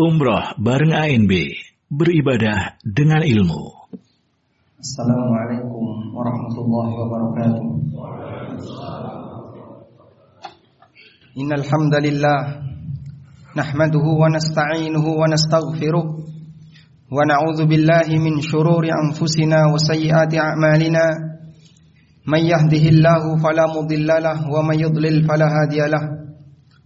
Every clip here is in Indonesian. Umrah bareng ANB, beribadah dengan ilmu. Assalamualaikum warahmatullahi wabarakatuh. Innal hamdalillah nahmaduhu wa nasta'inuhu wa nastaghfiruh wa na'udzu billahi min shururi anfusina wa sayyiati a'malina. May yahdihillahu fala mudhillalah wa may yudlil fala hadiyalah.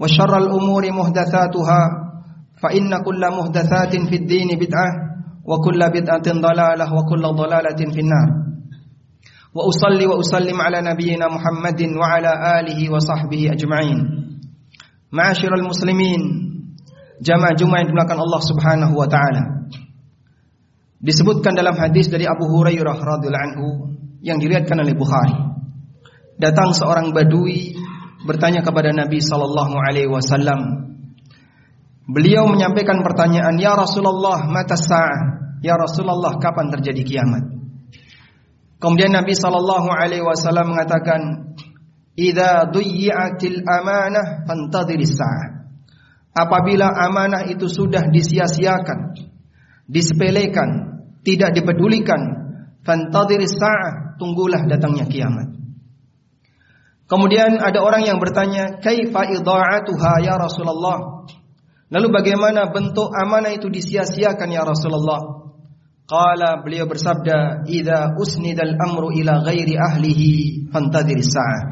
وشر الأمور محدثاتها فإن كل محدثات في الدين بدعة وكل بدعة ضلالة وكل ضلالة في النار وأصلي وأسلم على نبينا محمد وعلى آله وصحبه أجمعين معاشر المسلمين jamaah Jumat yang dimuliakan Allah Subhanahu wa taala. Disebutkan dalam hadis dari Abu Hurairah radhiyallahu anhu yang diriwayatkan oleh Bukhari. Datang seorang badui bertanya kepada Nabi sallallahu alaihi wasallam. Beliau menyampaikan pertanyaan, "Ya Rasulullah, mata sa'ah?" Ya Rasulullah, kapan terjadi kiamat? Kemudian Nabi sallallahu alaihi wasallam mengatakan, "Idza duyyi'atil amanah fantadhiris sa'ah." Apabila amanah itu sudah disia-siakan, disepelekan, tidak dipedulikan, fantadhiris sa'ah, tunggulah datangnya kiamat. Kemudian ada orang yang bertanya, "Kaifa idha'atuha ya Rasulullah?" Lalu bagaimana bentuk amanah itu disia-siakan ya Rasulullah? Qala, beliau bersabda, "Idza usnidal amru ila ghairi ahlihi fantadhiris sa'ah."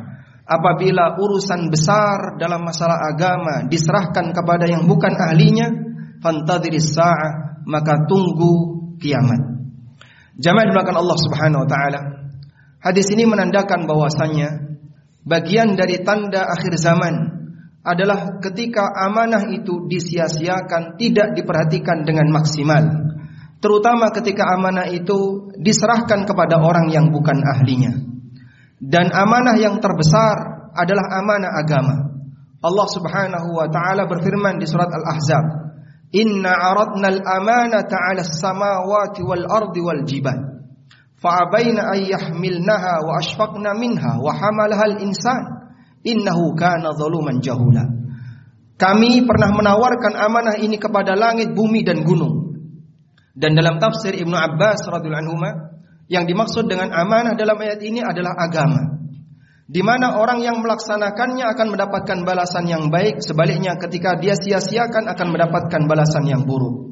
Apabila urusan besar dalam masalah agama diserahkan kepada yang bukan ahlinya, fantadhiris sa'ah, maka tunggu kiamat. Jamaah dimuliakan Allah Subhanahu wa taala. Hadis ini menandakan bahwasanya bagian dari tanda akhir zaman adalah ketika amanah itu disia-siakan, tidak diperhatikan dengan maksimal. Terutama ketika amanah itu diserahkan kepada orang yang bukan ahlinya. Dan amanah yang terbesar adalah amanah agama. Allah Subhanahu wa taala berfirman di surat Al-Ahzab, "Inna aradnal amanata 'alas samawati wal ardi wal jibal." Fa'abaina ayyahmilnaha wa ashfaqna minha wa hamalahal insan innahu kana zaluman jahula. Kami pernah menawarkan amanah ini kepada langit, bumi dan gunung. Dan dalam tafsir Ibnu Abbas radhiyallahu anhu, yang dimaksud dengan amanah dalam ayat ini adalah agama, di mana orang yang melaksanakannya akan mendapatkan balasan yang baik, sebaliknya ketika dia sia-siakan akan mendapatkan balasan yang buruk.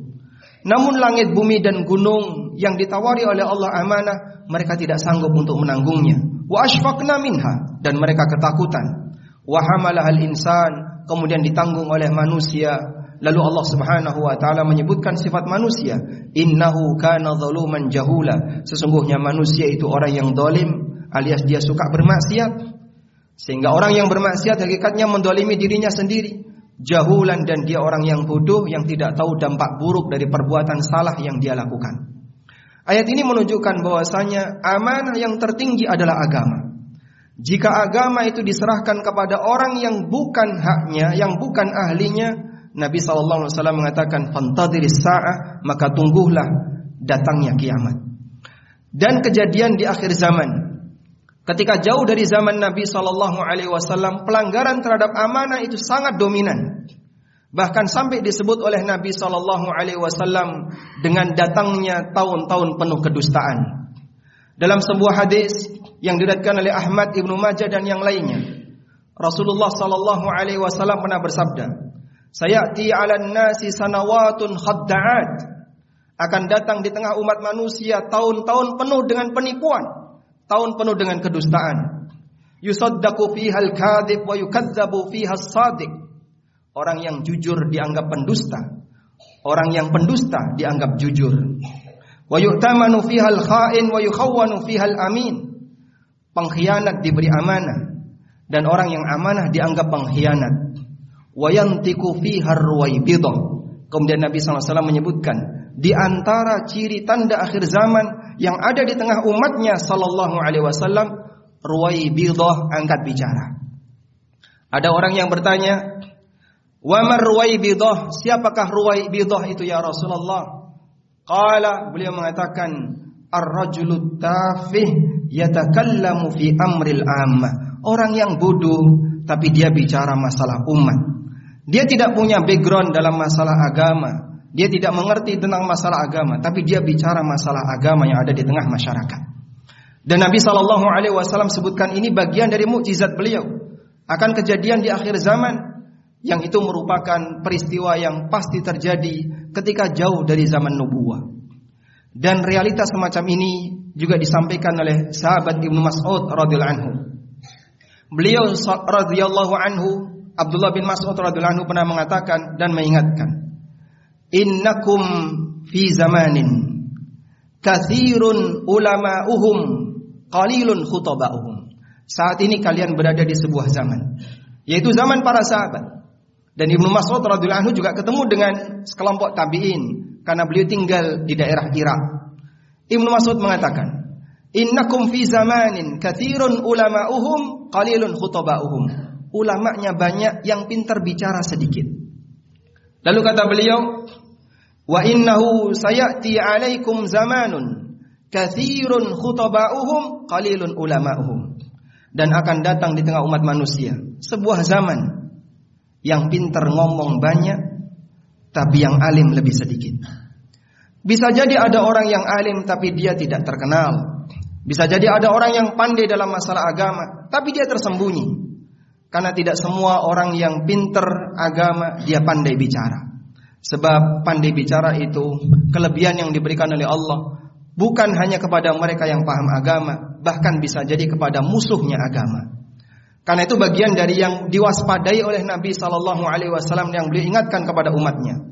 Namun langit, bumi dan gunung yang ditawari oleh Allah amanah, mereka tidak sanggup untuk menanggungnya. Wa ashfaqna minha, dan mereka ketakutan. Wa hamalahal insan, kemudian ditanggung oleh manusia. Lalu Allah Subhanahu wa taala menyebutkan sifat manusia, innahu kana zaluman jahula. Sesungguhnya manusia itu orang yang zalim, alias dia suka bermaksiat. Sehingga orang yang bermaksiat hakikatnya mendolimi dirinya sendiri. Jahulan, dan dia orang yang bodoh yang tidak tahu dampak buruk dari perbuatan salah yang dia lakukan. Ayat ini menunjukkan bahwasanya amanah yang tertinggi adalah agama. Jika agama itu diserahkan kepada orang yang bukan haknya, yang bukan ahlinya, Nabi SAW mengatakan fantadhiris sa'ah, maka tungguhlah datangnya kiamat. Dan kejadian di akhir zaman, ketika jauh dari zaman Nabi SAW, pelanggaran terhadap amanah itu sangat dominan. Bahkan sampai disebut oleh Nabi SAW dengan datangnya tahun-tahun penuh kedustaan. Dalam sebuah hadis yang diriwayatkan oleh Ahmad, Ibnu Majah dan yang lainnya, Rasulullah SAW pernah bersabda, "Sayati 'alan nasi sanawatun khadda'at." akan datang di tengah umat manusia tahun-tahun penuh dengan penipuan, tahun penuh dengan kedustaan. Yusaddaqu fihal kadhib wa yukazzabu fihas shadiq. Orang yang jujur dianggap pendusta, orang yang pendusta dianggap jujur. Wa yu'tamanu fihal kha'in wa yukhawwanu fihal amin. Pengkhianat diberi amanah dan orang yang amanah dianggap pengkhianat. Wa yantiqu fihar ruwaibidah. Kemudian Nabi sallallahu alaihi wasallam menyebutkan di antara ciri tanda akhir zaman yang ada di tengah umatnya sallallahu alaihi wasallam, ruwaibidah, angkat bicara. Ada orang yang bertanya, "Wa mar ruwaibidah? Siapakah ruwaibidah itu ya Rasulullah?" Qala, beliau mengatakan, "Ar-rajulu tafih yatakallamu fi amril ammah." Orang yang bodoh tapi dia bicara masalah umat. Dia tidak punya background dalam masalah agama. Dia tidak mengerti tentang masalah agama, tapi dia bicara masalah agama yang ada di tengah masyarakat. Dan Nabi sallallahu alaihi wasallam sebutkan ini bagian dari mukjizat beliau akan kejadian di akhir zaman, yang itu merupakan peristiwa yang pasti terjadi ketika jauh dari zaman nubuwah. Dan realitas semacam ini juga disampaikan oleh sahabat Ibnu Mas'ud radhiyallahu anhu. Beliau radhiyallahu anhu, Abdullah bin Mas'ud radhiyallahu anhu pernah mengatakan dan mengingatkan, "Innakum fi zamanin katsirun ulama'uhum qalilun khutaba'uhum." Saat ini kalian berada di sebuah zaman, yaitu zaman para sahabat. Dan Ibnu Mas'ud radhiyallahu anhu juga ketemu dengan sekelompok tabi'in karena beliau tinggal di daerah Irak. Ibnu Mas'ud mengatakan, "Innakum fi zamanin katsirun ulama'uhum qalilun khutaba'uhum." Ulama'nya banyak, yang pintar bicara sedikit. Lalu kata beliau, "Wa innahu sayati 'alaikum zamanun katsirun khutaba'uhum qalilun ulama'uhum." Dan akan datang di tengah umat manusia sebuah zaman yang pintar ngomong banyak tapi yang alim lebih sedikit. Bisa jadi ada orang yang alim tapi dia tidak terkenal. Bisa jadi ada orang yang pandai dalam masalah agama tapi dia tersembunyi. Karena tidak semua orang yang pintar agama dia pandai bicara. Sebab pandai bicara itu kelebihan yang diberikan oleh Allah, bukan hanya kepada mereka yang paham agama, bahkan bisa jadi kepada musuhnya agama. Karena itu bagian dari yang diwaspadai oleh Nabi sallallahu alaihi wasallam yang beliau ingatkan kepada umatnya.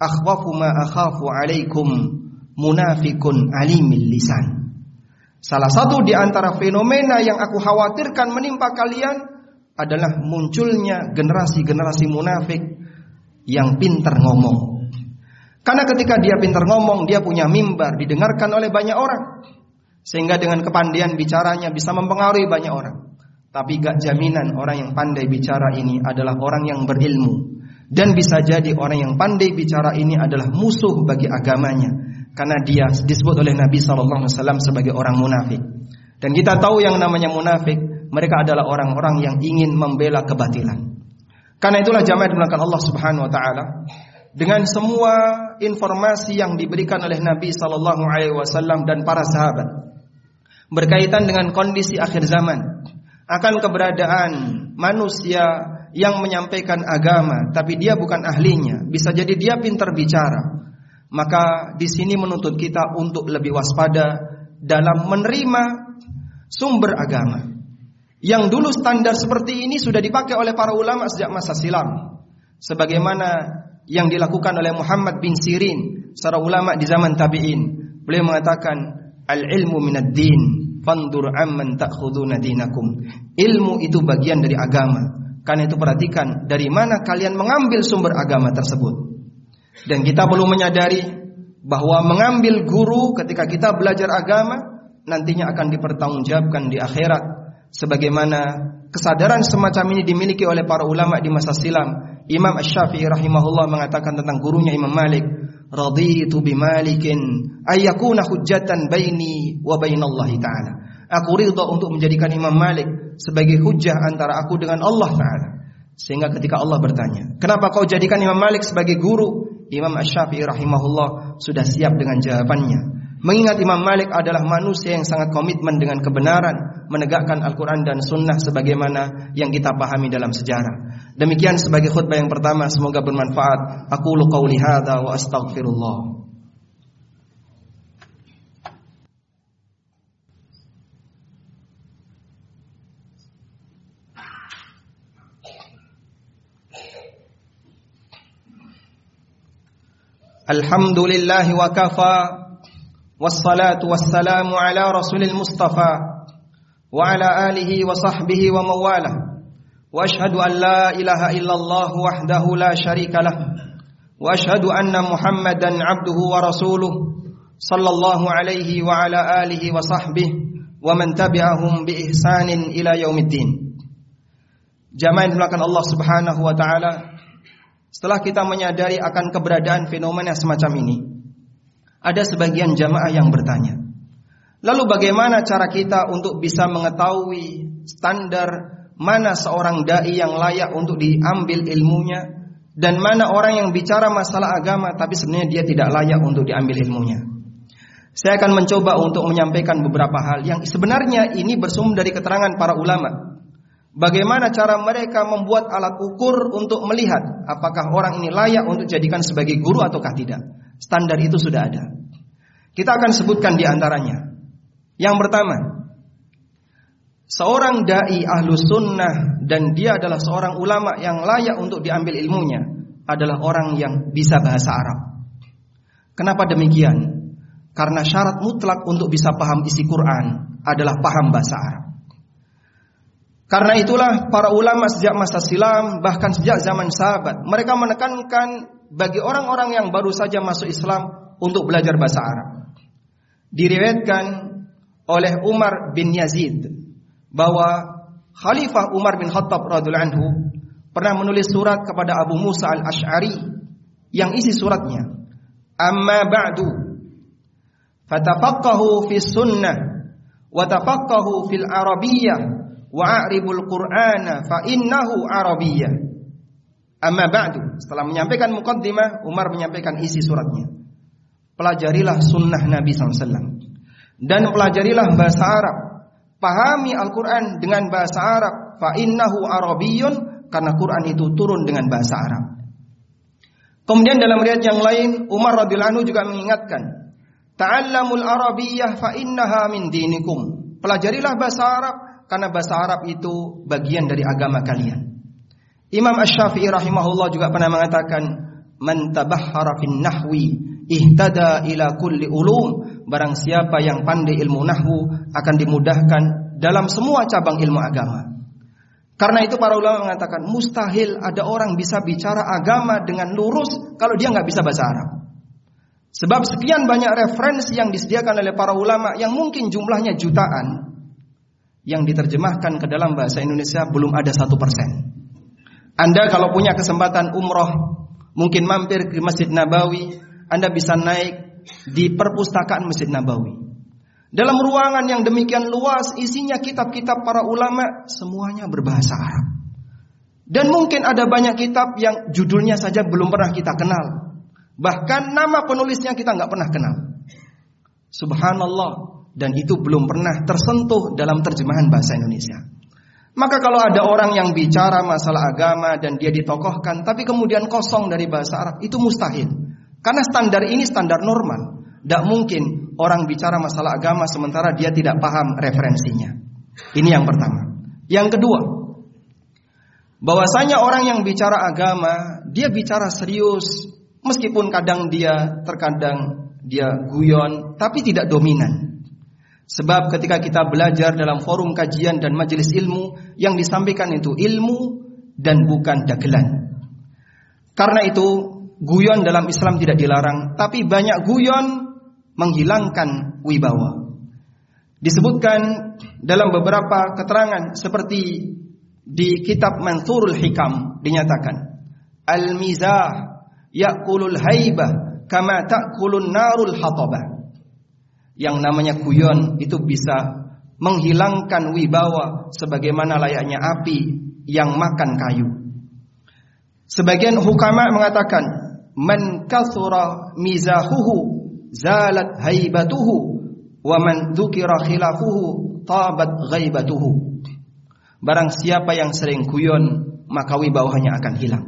"Akhwafu ma akhafu alaikum munafikun alimil lisan." Salah satu di antara fenomena yang aku khawatirkan menimpa kalian adalah munculnya generasi-generasi munafik yang pintar ngomong. Karena ketika dia pintar ngomong, dia punya mimbar, didengarkan oleh banyak orang, sehingga dengan kepandaian bicaranya bisa mempengaruhi banyak orang. Tapi gak jaminan orang yang pandai bicara ini adalah orang yang berilmu. Dan bisa jadi orang yang pandai bicara ini adalah musuh bagi agamanya, karena dia disebut oleh Nabi SAW sebagai orang munafik. Dan kita tahu yang namanya munafik, mereka adalah orang-orang yang ingin membela kebatilan. Karena itulah jamaah dimuliakan Allah Subhanahu wa taala, dengan semua informasi yang diberikan oleh Nabi sallallahu alaihi wasallam dan para sahabat berkaitan dengan kondisi akhir zaman, akan keberadaan manusia yang menyampaikan agama tapi dia bukan ahlinya, bisa jadi dia pintar bicara. Maka di sini menuntut kita untuk lebih waspada dalam menerima sumber agama. Yang dulu standar seperti ini sudah dipakai oleh para ulama sejak masa silam, sebagaimana yang dilakukan oleh Muhammad bin Sirin, seorang ulama di zaman tabi'in. Beliau mengatakan, "Al-ilmu minad din, fandur amman ta'khuduna dinakum." Ilmu itu bagian dari agama. Karena itu perhatikan dari mana kalian mengambil sumber agama tersebut. Dan kita perlu menyadari bahwa mengambil guru ketika kita belajar agama nantinya akan dipertanggungjawabkan di akhirat. Sebagaimana kesadaran semacam ini dimiliki oleh para ulama di masa silam. Imam Ash-Syafi'i rahimahullah mengatakan tentang gurunya Imam Malik, "Raditu bi Malikin ayyakuna hujjatan baini wa bainallahi ta'ala." Aku ridha untuk menjadikan Imam Malik sebagai hujjah antara aku dengan Allah Ta'ala. Sehingga ketika Allah bertanya, "Kenapa kau jadikan Imam Malik sebagai guru?" Imam Ash-Syafi'i rahimahullah sudah siap dengan jawabannya, mengingat Imam Malik adalah manusia yang sangat komitmen dengan kebenaran, menegakkan Al-Quran dan Sunnah sebagaimana yang kita pahami dalam sejarah. Demikian sebagai khutbah yang pertama, semoga bermanfaat. Aqulu qawli hadza wa astaghfirullah. Alhamdulillahi wa kafa, wassalatu wassalamu ala rasulil mustafa wa ala alihi wa sahbihi wa mawalah. Wa ashhadu an la ilaha illallah wahdahu la syarika lah, wa ashhadu anna muhammadan abduhu wa rasuluh sallallahu alaihi wa ala alihi wa sahbihi wa man tabi'ahum bi ihsanin ila yaumiddin. Jamaah yang dimuliakan Allah Subhanahu wa taala, setelah kita menyadari akan keberadaan fenomena semacam ini, ada sebagian jamaah yang bertanya, lalu bagaimana cara kita untuk bisa mengetahui standar mana seorang dai yang layak untuk diambil ilmunya, dan mana orang yang bicara masalah agama tapi sebenarnya dia tidak layak untuk diambil ilmunya. Saya akan mencoba untuk menyampaikan beberapa hal yang sebenarnya ini bersumber dari keterangan para ulama. Bagaimana cara mereka membuat alat ukur untuk melihat apakah orang ini layak untuk dijadikan sebagai guru ataukah tidak. Standar itu sudah ada. Kita akan sebutkan di antaranya. Yang pertama, seorang dai ahlus sunnah dan dia adalah seorang ulama yang layak untuk diambil ilmunya adalah orang yang bisa bahasa Arab. Kenapa demikian? Karena syarat mutlak untuk bisa paham isi Quran adalah paham bahasa Arab. Karena itulah para ulama sejak masa silam, bahkan sejak zaman sahabat, mereka menekankan bagi orang-orang yang baru saja masuk Islam untuk belajar bahasa Arab. Diriwayatkan oleh Umar bin Yazid bahwa Khalifah Umar bin Khattab radhiyallahu anhu pernah menulis surat kepada Abu Musa al-Asy'ari yang isi suratnya, "Amma ba'du, fatafaqahu fi sunnah wa tafaqahu fil arabiyyah wa'aribul Qur'ana fa innahu arabiyyah." Amma ba'du. Setelah menyampaikan muqaddimah, Umar menyampaikan isi suratnya. Pelajarilah sunnah Nabi SAW dan pelajarilah bahasa Arab. Pahami Al-Quran dengan bahasa Arab. Fa innahu arabiyyun, karena Quran itu turun dengan bahasa Arab. Kemudian dalam riwayat yang lain, Umar radhiyallahu anhu juga mengingatkan, ta'allamul arabiyyah fa innaha min dinikum. Pelajarilah bahasa Arab karena bahasa Arab itu bagian dari agama kalian. Imam Ash-Syafi'i rahimahullah juga pernah mengatakan, "Man tabahhara fin nahwi ihtada ila kulli ulum." Barang siapa yang pandai ilmu nahwu akan dimudahkan dalam semua cabang ilmu agama. Karena itu para ulama mengatakan mustahil ada orang bisa bicara agama dengan lurus kalau dia nggak bisa bahasa Arab. Sebab sekian banyak referensi yang disediakan oleh para ulama yang mungkin jumlahnya jutaan, yang diterjemahkan ke dalam bahasa Indonesia belum ada 1%. Anda kalau punya kesempatan umroh, mungkin mampir ke Masjid Nabawi, Anda bisa naik di perpustakaan Masjid Nabawi. Dalam ruangan yang demikian luas, isinya kitab-kitab para ulama, semuanya berbahasa Arab. Dan mungkin ada banyak kitab yang judulnya saja belum pernah kita kenal, bahkan nama penulisnya kita nggak pernah kenal. Subhanallah. Dan itu belum pernah tersentuh dalam terjemahan bahasa Indonesia. Maka kalau ada orang yang bicara masalah agama dan dia ditokohkan, tapi kemudian kosong dari bahasa Arab, itu mustahil. Karena standar ini standar normal. Tidak mungkin orang bicara masalah agama sementara dia tidak paham referensinya. Ini yang pertama. Yang kedua, bahwasanya orang yang bicara agama, dia bicara serius, meskipun terkadang dia guyon, tapi tidak dominan. Sebab ketika kita belajar dalam forum kajian dan majelis ilmu, yang disampaikan itu ilmu dan bukan dagelan. Karena itu guyon dalam Islam tidak dilarang, tapi banyak guyon menghilangkan wibawa. Disebutkan dalam beberapa keterangan seperti di kitab Manthurul Hikam, dinyatakan al-mizah ya'kulul haibah kama ta'kulun narul hatabah. Yang namanya guyon itu bisa menghilangkan wibawa sebagaimana layaknya api yang makan kayu. Sebagian hukama mengatakan, "Man kathura mizahuhu zalat haibatuhu wa man dzukira khilafuhu tabat ghaibatuhu." Barang siapa yang sering guyon, maka wibawanya akan hilang.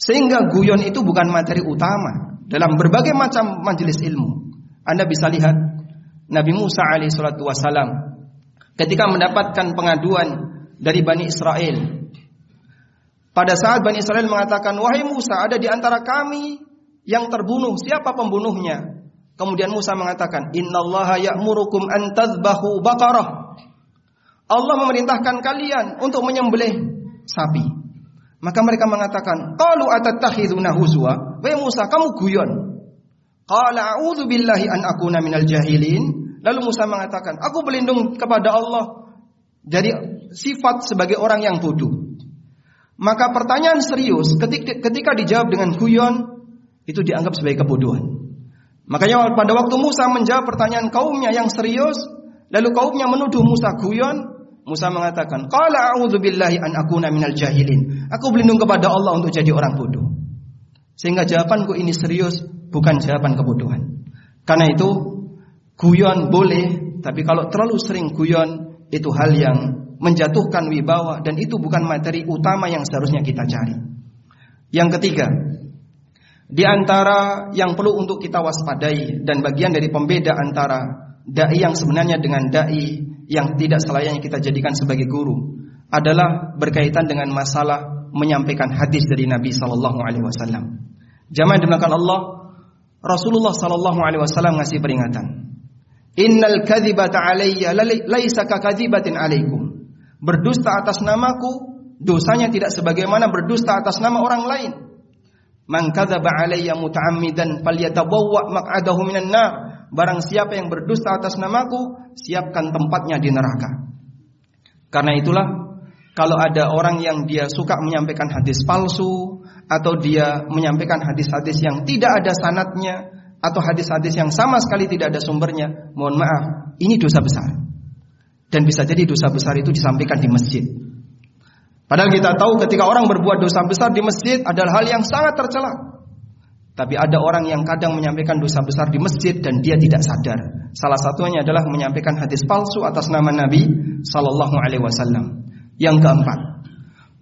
Sehingga guyon itu bukan materi utama dalam berbagai macam majelis ilmu. Anda bisa lihat Nabi Musa alaihi salatu wasalam ketika mendapatkan pengaduan dari Bani Israel. Pada saat Bani Israel mengatakan, "Wahai Musa, ada di antara kami yang terbunuh, siapa pembunuhnya? Kemudian Musa mengatakan, innallaha ya'murukum an tadhbahu baqarah. Allah memerintahkan kalian untuk menyembelih sapi. Maka mereka mengatakan, qalu atattakhizuna huzwa? Wahai Musa, kamu guyon. Qala a'udzu billahi an akuna minal jahilin. Lalu Musa mengatakan, aku berlindung kepada Allah dari sifat sebagai orang yang bodoh. Maka pertanyaan serius ketika dijawab dengan guyon itu dianggap sebagai kebodohan. Makanya pada waktu Musa menjawab pertanyaan kaumnya yang serius, lalu kaumnya menuduh Musa guyon, Musa mengatakan, qala a'udzu billahi an akuna minal jahilin. Aku berlindung kepada Allah untuk jadi orang bodoh. Sehingga jawabanku ini serius, bukan jawaban kebodohan. Karena itu, guyon boleh, tapi kalau terlalu sering guyon, itu hal yang menjatuhkan wibawa, dan itu bukan materi utama yang seharusnya kita cari. Yang ketiga, di antara yang perlu untuk kita waspadai, dan bagian dari pembeda antara dai yang sebenarnya dengan dai yang tidak selayaknya kita jadikan sebagai guru, adalah berkaitan dengan masalah menyampaikan hadis dari Nabi SAW. Jamaah dimuliakan Allah, Rasulullah SAW ngasih peringatan, innal kadhibata alayya laisa ka kadhibatin alaikum. Berdusta atas namaku dosanya tidak sebagaimana berdusta atas nama orang lain. Man kadzaba alayya muta'ammidan falyatabawwa maq'adahu minan nar. Barang siapa yang berdusta atas namaku, siapkan tempatnya di neraka. Karena itulah, kalau ada orang yang dia suka menyampaikan hadis palsu, atau dia menyampaikan hadis-hadis yang tidak ada sanadnya, atau hadis-hadis yang sama sekali tidak ada sumbernya, mohon maaf, ini dosa besar. Dan bisa jadi dosa besar itu disampaikan di masjid. Padahal kita tahu ketika orang berbuat dosa besar di masjid adalah hal yang sangat tercela. Tapi ada orang yang kadang menyampaikan dosa besar di masjid dan dia tidak sadar. Salah satunya adalah menyampaikan hadis palsu atas nama Nabi SAW. Yang keempat,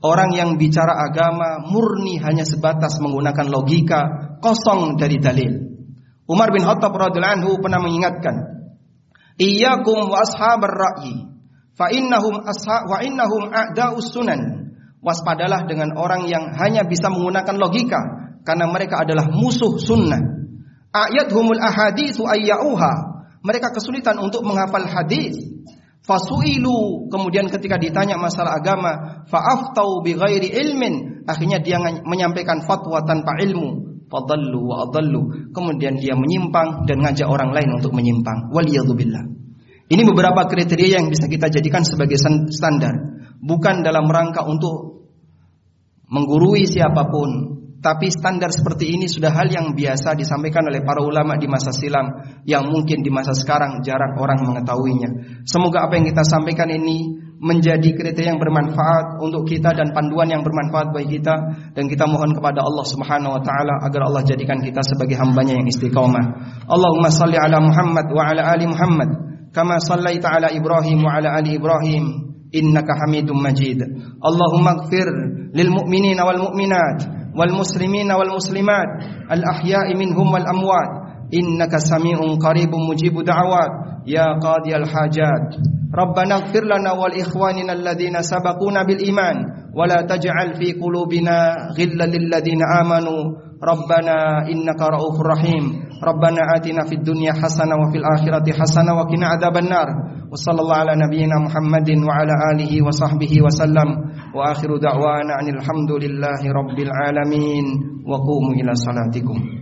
orang yang bicara agama murni hanya sebatas menggunakan logika, kosong dari dalil. Umar bin Khattab radhiyallahu anhu pernah mengingatkan, iyyakum wa ashabar ra'yi, fa innahum a'da'us sunan. Waspadalah dengan orang yang hanya bisa menggunakan logika, karena mereka adalah musuh sunnah. Ayathumul ahaditsu ayyauha, mereka kesulitan untuk menghafal hadis. Fasuilu, kemudian ketika ditanya masalah agama, fa'aftau bighairi ilmin, akhirnya dia menyampaikan fatwa tanpa ilmu. Fadallu wa adallu, kemudian dia menyimpang dan ngajak orang lain untuk menyimpang. Waliyadzubillah. Ini beberapa kriteria yang bisa kita jadikan sebagai standar, bukan dalam rangka untuk menggurui siapapun. Tapi standar seperti ini sudah hal yang biasa disampaikan oleh para ulama di masa silam, yang mungkin di masa sekarang jarang orang mengetahuinya. Semoga apa yang kita sampaikan ini menjadi kriteria yang bermanfaat untuk kita dan panduan yang bermanfaat bagi kita. Dan kita mohon kepada Allah Subhanahu Wa Taala agar Allah jadikan kita sebagai hambanya yang istiqomah. Allahumma salli ala Muhammad wa ala ali Muhammad, kama sallaita ala Ibrahim wa ala ali Ibrahim, innaka hamidum majid. Allahumma ighfir lil mu'minina wal mu'minat والمسلمين والمسلمات الأحياء منهم والأموات إنك سميع قريب مجيب دعوات يا قاضي الحاجات ربنا اغفر لنا والإخواننا الذين سبقونا بالإيمان ولا تجعل في قلوبنا غلا للذين آمنوا ربنا إنك رؤوف رحيم ربنا آتنا في الدنيا حسنة وفي الآخرة حسنة وقنا عذاب النار وصلى الله على نبينا محمد وعلى آله وصحبه وسلم وآخر دعوانا أن الحمد لله رب العالمين وقوموا إلى صلاتكم.